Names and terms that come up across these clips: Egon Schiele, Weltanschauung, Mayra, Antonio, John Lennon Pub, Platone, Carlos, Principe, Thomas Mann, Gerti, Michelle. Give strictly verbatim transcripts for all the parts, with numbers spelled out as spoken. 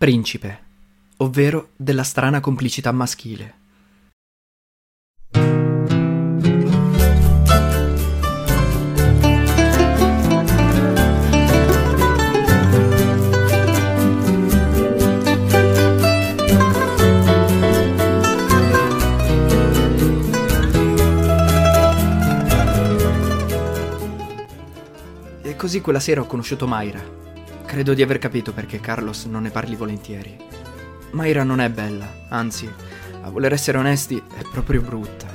Principe, ovvero della strana complicità maschile. E così quella sera ho conosciuto Mayra. Credo di aver capito perché Carlos non ne parli volentieri. Mayra non è bella, anzi, a voler essere onesti, è proprio brutta.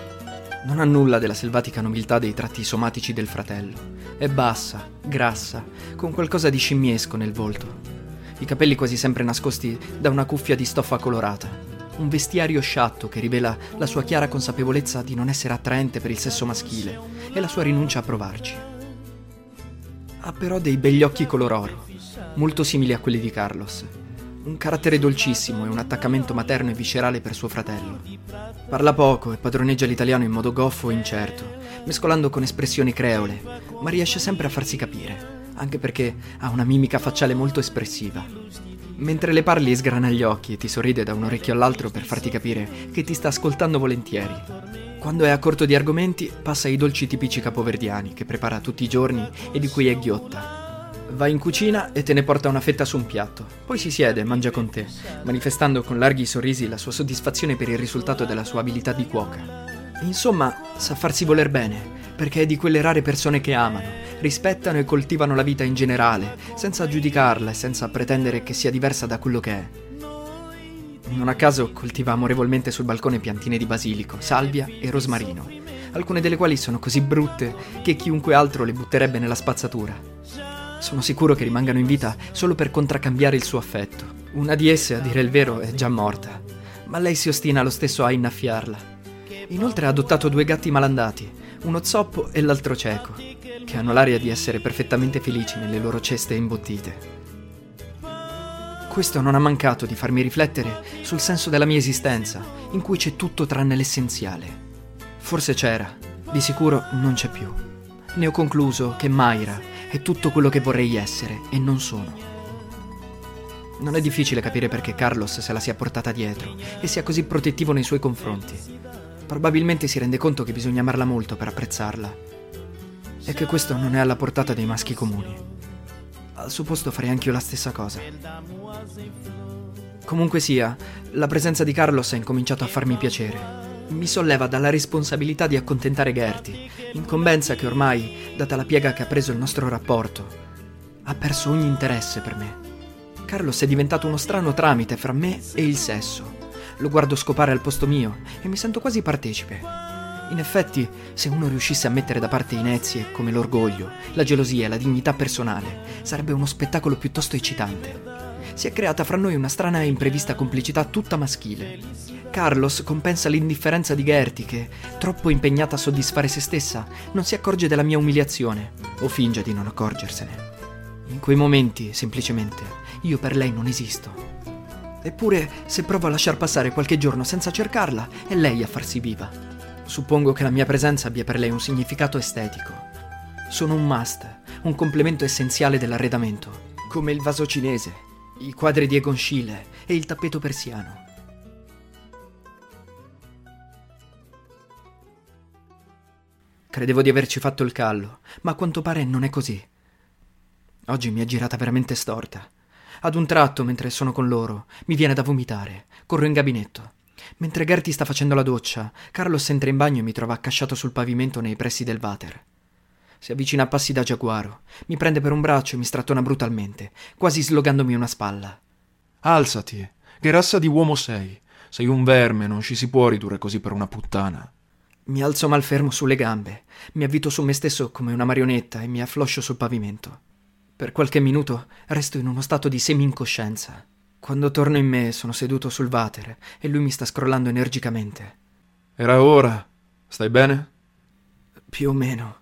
Non ha nulla della selvatica nobiltà dei tratti somatici del fratello. È bassa, grassa, con qualcosa di scimmiesco nel volto. I capelli quasi sempre nascosti da una cuffia di stoffa colorata. Un vestiario sciatto che rivela la sua chiara consapevolezza di non essere attraente per il sesso maschile e la sua rinuncia a provarci. Ha però dei begli occhi color oro, molto simili a quelli di Carlos. Un carattere dolcissimo e un attaccamento materno e viscerale per suo fratello. Parla poco e padroneggia l'italiano in modo goffo e incerto, mescolando con espressioni creole, ma riesce sempre a farsi capire, anche perché ha una mimica facciale molto espressiva. Mentre le parli sgrana gli occhi e ti sorride da un orecchio all'altro per farti capire che ti sta ascoltando volentieri. Quando è a corto di argomenti, passa i dolci tipici capoverdiani che prepara tutti i giorni e di cui è ghiotta. Va in cucina e te ne porta una fetta su un piatto, poi si siede e mangia con te, manifestando con larghi sorrisi la sua soddisfazione per il risultato della sua abilità di cuoca. Insomma, sa farsi voler bene, perché è di quelle rare persone che amano, rispettano e coltivano la vita in generale, senza giudicarla e senza pretendere che sia diversa da quello che è. Non a caso coltiva amorevolmente sul balcone piantine di basilico, salvia e rosmarino, alcune delle quali sono così brutte che chiunque altro le butterebbe nella spazzatura. Sono sicuro che rimangano in vita solo per contraccambiare il suo affetto. Una di esse, a dire il vero, è già morta, ma lei si ostina lo stesso a innaffiarla. Inoltre ha adottato due gatti malandati, uno zoppo e l'altro cieco, che hanno l'aria di essere perfettamente felici nelle loro ceste imbottite. Questo non ha mancato di farmi riflettere sul senso della mia esistenza, in cui c'è tutto tranne l'essenziale. Forse c'era, di sicuro non c'è più. Ne ho concluso che Mayra è tutto quello che vorrei essere e non sono. Non è difficile capire perché Carlos se la sia portata dietro e sia così protettivo nei suoi confronti. Probabilmente si rende conto che bisogna amarla molto per apprezzarla e che questo non è alla portata dei maschi comuni. Al suo posto farei anch'io la stessa cosa. Comunque sia, la presenza di Carlos ha incominciato a farmi piacere. Mi solleva dalla responsabilità di accontentare Gerti, incombenza che ormai, data la piega che ha preso il nostro rapporto, ha perso ogni interesse per me. Carlos è diventato uno strano tramite fra me e il sesso. Lo guardo scopare al posto mio e mi sento quasi partecipe. In effetti, se uno riuscisse a mettere da parte inezie come l'orgoglio, la gelosia e la dignità personale, sarebbe uno spettacolo piuttosto eccitante. Si è creata fra noi una strana e imprevista complicità tutta maschile. Carlos compensa l'indifferenza di Gerti che, troppo impegnata a soddisfare se stessa, non si accorge della mia umiliazione, o finge di non accorgersene. In quei momenti, semplicemente, io per lei non esisto. Eppure, se provo a lasciar passare qualche giorno senza cercarla, è lei a farsi viva. Suppongo che la mia presenza abbia per lei un significato estetico. Sono un must, un complemento essenziale dell'arredamento, come il vaso cinese, i quadri di Egon Schiele e il tappeto persiano. Credevo di averci fatto il callo, ma a quanto pare non è così. Oggi mi è girata veramente storta. Ad un tratto, mentre sono con loro, mi viene da vomitare. Corro in gabinetto. Mentre Gerti sta facendo la doccia, Carlos entra in bagno e mi trova accasciato sul pavimento nei pressi del water. Si avvicina a passi da giaguaro, mi prende per un braccio e mi strattona brutalmente, quasi slogandomi una spalla. «Alzati! Che razza di uomo sei? Sei un verme, non ci si può ridurre così per una puttana!» Mi alzo malfermo sulle gambe, mi avvito su me stesso come una marionetta e mi affloscio sul pavimento. Per qualche minuto resto in uno stato di semi-incoscienza. Quando torno in me sono seduto sul water e lui mi sta scrollando energicamente. Era ora. Stai bene? Più o meno.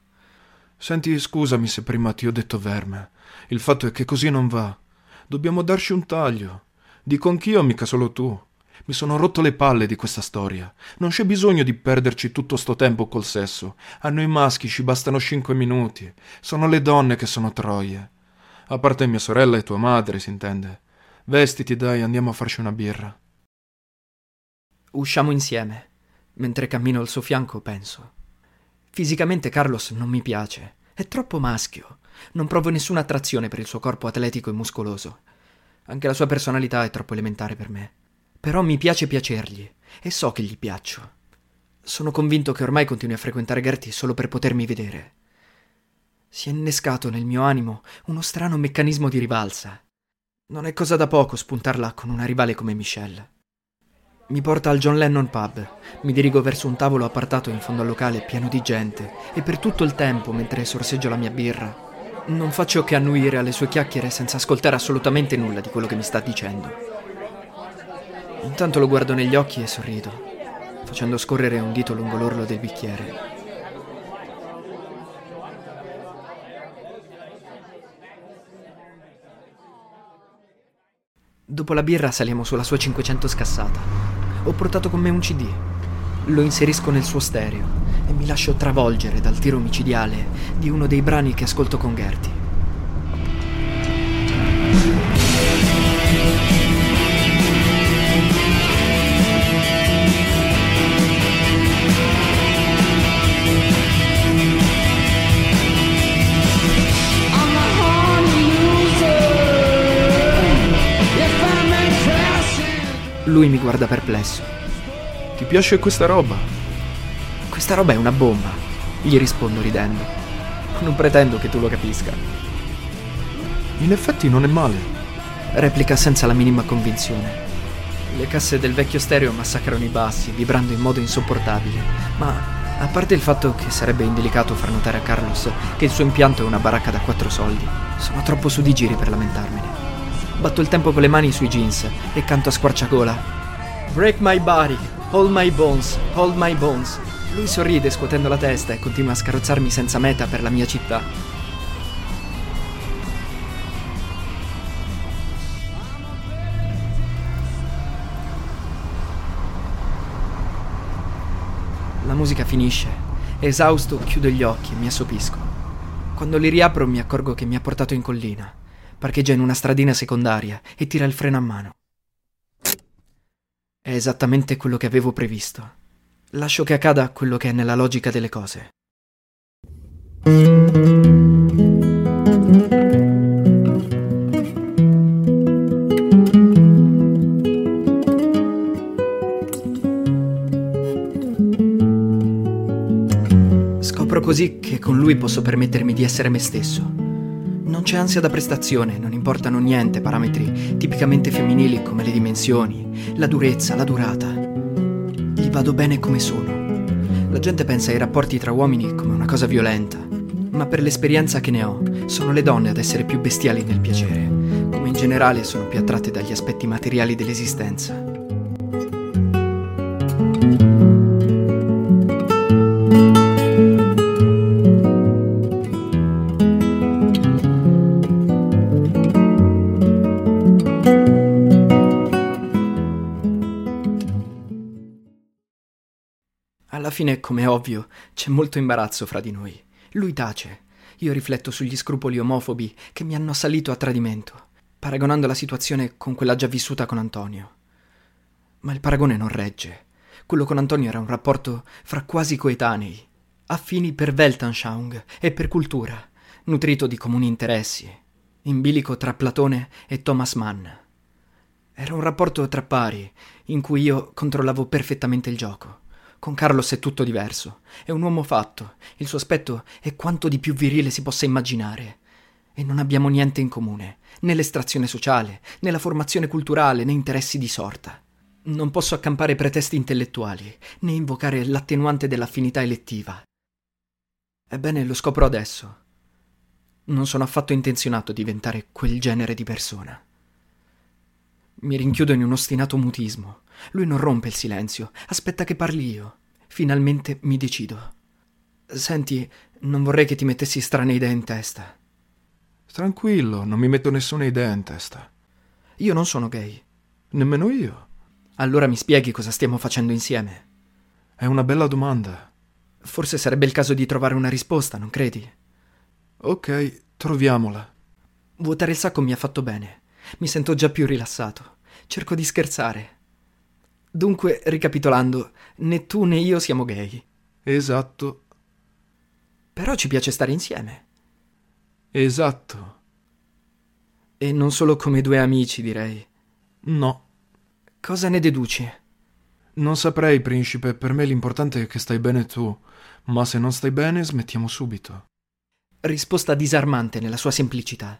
Senti, scusami se prima ti ho detto verme. Il fatto è che così non va. Dobbiamo darci un taglio. Dico anch'io, mica solo tu. Mi sono rotto le palle di questa storia. Non c'è bisogno di perderci tutto sto tempo col sesso. A noi maschi ci bastano cinque minuti. Sono le donne che sono troie. A parte mia sorella e tua madre, si intende. Vestiti, dai, andiamo a farci una birra. Usciamo insieme. Mentre cammino al suo fianco, penso. Fisicamente Carlos non mi piace. È troppo maschio. Non provo nessuna attrazione per il suo corpo atletico e muscoloso. Anche la sua personalità è troppo elementare per me. Però mi piace piacergli, e so che gli piaccio. Sono convinto che ormai continui a frequentare Gerti solo per potermi vedere. Si è innescato nel mio animo uno strano meccanismo di rivalsa. Non è cosa da poco spuntarla con una rivale come Michelle. Mi porta al John Lennon Pub, mi dirigo verso un tavolo appartato in fondo al locale pieno di gente, e per tutto il tempo, mentre sorseggio la mia birra, non faccio che annuire alle sue chiacchiere senza ascoltare assolutamente nulla di quello che mi sta dicendo. Intanto lo guardo negli occhi e sorrido, facendo scorrere un dito lungo l'orlo del bicchiere. Dopo la birra saliamo sulla sua cinquecento scassata. Ho portato con me un C D. Lo inserisco nel suo stereo e mi lascio travolgere dal tiro micidiale di uno dei brani che ascolto con Gerti. Lui mi guarda perplesso. Ti piace questa roba? Questa roba è una bomba, gli rispondo ridendo. Non pretendo che tu lo capisca. In effetti non è male, replica senza la minima convinzione. Le casse del vecchio stereo massacrano i bassi, vibrando in modo insopportabile, ma a parte il fatto che sarebbe indelicato far notare a Carlos che il suo impianto è una baracca da quattro soldi, sono troppo su di giri per lamentarmene. Batto il tempo con le mani sui jeans e canto a squarciagola. Break my body, hold my bones, hold my bones. Lui sorride scuotendo la testa e continua a scarrozzarmi senza meta per la mia città. La musica finisce. Esausto chiudo gli occhi e mi assopisco. Quando li riapro mi accorgo che mi ha portato in collina. Parcheggia in una stradina secondaria e tira il freno a mano. È esattamente quello che avevo previsto. Lascio che accada quello che è nella logica delle cose. Scopro così che con lui posso permettermi di essere me stesso. Non c'è ansia da prestazione, non importano niente parametri tipicamente femminili come le dimensioni, la durezza, la durata. Vado bene come sono. La gente pensa ai rapporti tra uomini come una cosa violenta, ma per l'esperienza che ne ho, sono le donne ad essere più bestiali nel piacere, come in generale sono più attratte dagli aspetti materiali dell'esistenza. Alla fine, come è ovvio, c'è molto imbarazzo fra di noi. Lui tace. Io rifletto sugli scrupoli omofobi che mi hanno assalito a tradimento, paragonando la situazione con quella già vissuta con Antonio. Ma il paragone non regge. Quello con Antonio era un rapporto fra quasi coetanei, affini per Weltanschauung e per cultura, nutrito di comuni interessi, in bilico tra Platone e Thomas Mann. Era un rapporto tra pari, in cui io controllavo perfettamente il gioco. Con Carlos è tutto diverso. È un uomo fatto. Il suo aspetto è quanto di più virile si possa immaginare. E non abbiamo niente in comune, né l'estrazione sociale, né la formazione culturale, né interessi di sorta. Non posso accampare pretesti intellettuali, né invocare l'attenuante dell'affinità elettiva. Ebbene, lo scopro adesso. Non sono affatto intenzionato a diventare quel genere di persona. Mi rinchiudo in un ostinato mutismo. Lui non rompe il silenzio, aspetta che parli io. Finalmente mi decido. Senti, non vorrei che ti mettessi strane idee in testa. Tranquillo, non mi metto nessuna idea in testa. Io non sono gay. Nemmeno io. Allora mi spieghi cosa stiamo facendo insieme? È una bella domanda. Forse sarebbe il caso di trovare una risposta, non credi? Ok, troviamola. Vuotare il sacco mi ha fatto bene. Mi sento già più rilassato. Cerco di scherzare. Dunque, ricapitolando, né tu né io siamo gay. Esatto. Però ci piace stare insieme. Esatto. E non solo come due amici, direi. No. Cosa ne deduci? Non saprei, principe. Per me l'importante è che stai bene tu. Ma se non stai bene, smettiamo subito. Risposta disarmante nella sua semplicità.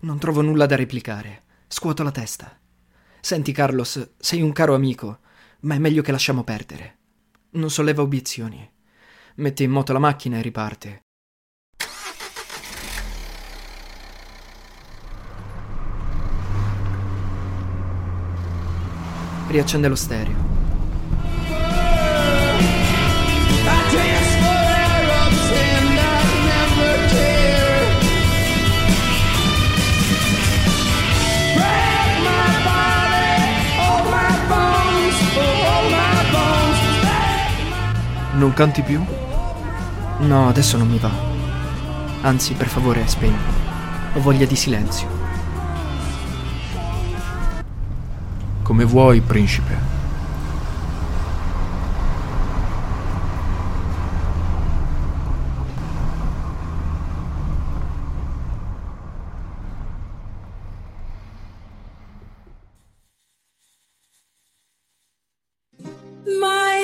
Non trovo nulla da replicare. Scuoto la testa. Senti, Carlos, sei un caro amico, ma è meglio che lasciamo perdere. Non solleva obiezioni. Mette in moto la macchina e riparte. Riaccende lo stereo. Non canti più? No, adesso non mi va. Anzi, per favore, spegni. Ho voglia di silenzio. Come vuoi, principe.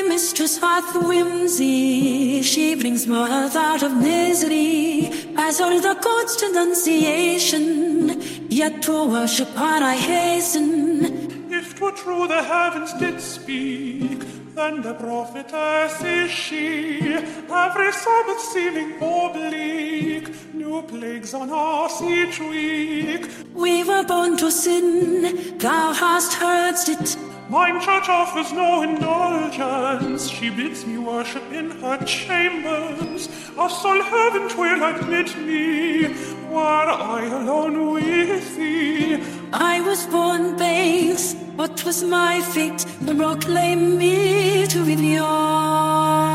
Mistress hath whimsy, she brings mirth out of misery, as all the court's denunciation, yet to worship her I hasten. If 'twere true the heavens did speak, then the prophetess is she, every Sabbath seeming oblique, new plagues on us each week. We were born to sin, thou hast heard it. Mine church offers no indulgence, she bids me worship in her chambers. A soul heaven 'twill admit me, were I alone with thee. I was born base, what was my fate? The proclaim me to be the all.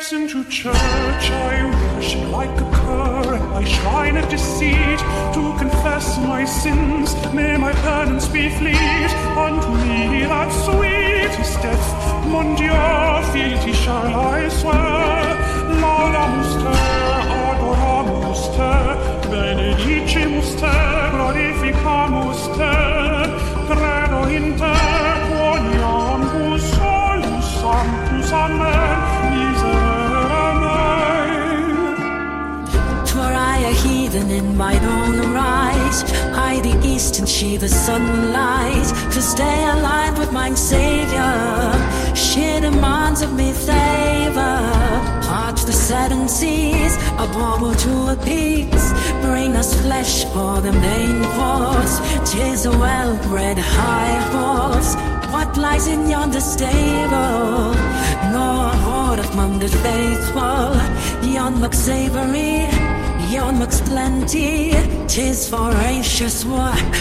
Hasten to church, I worship like a cur, my shrine of deceit, to confess my sins, may my penance be fleet, unto me that sweetest death, mon Dieu, fealty shall I swear, laudamus te, adoramus te, benedicimus te, glorificamus te, credo in te, quoniamus solus sanctus, amen. Heathen in mine own right, I the east and she the sunlight, to stay aligned with mine Savior, she demands of me favor, part the seven seas, a bauble to a peace, bring us flesh for the main course, tis a well-bred high horse, what lies in yonder stable, nor hoard among the faithful, yon looks savory, yon looks plenty, tis voracious work.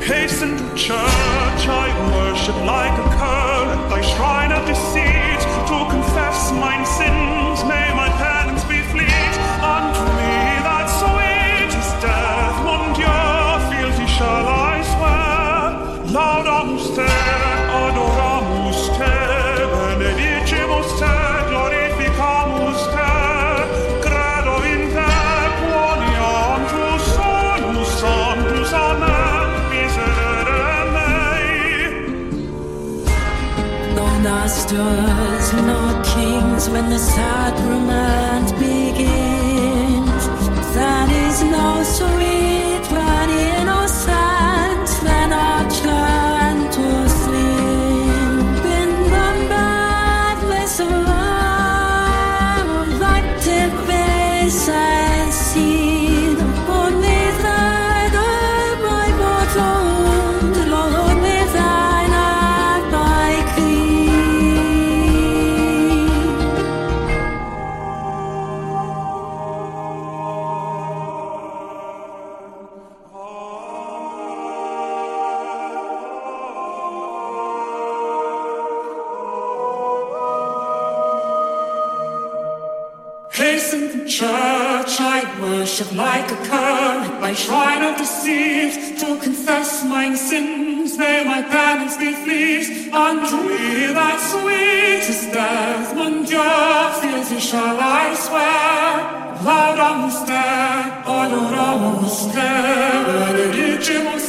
Hasten to church, I worship like a cur, at thy shrine of deceit, to confess mine sins, may my penance be fleet, unto me that sweetest death, mon Dieu, fealty shall I swear, laudamus te, adoramus te, benedicimus te, glorificamus te. Masters, not kings, when the sad romance begins, that is no sweet but innocent, then our turn to sleep in the madness of love, like the face I see, only thine eye my bottom, Lord, only thine eye like thee. innocent church I worship like a cur. I try not to cease to confess my sins. There my penance defeats unto me that sweetest death. One just guilty shall I swear. Laudamus te, adoramus te, benedicimus.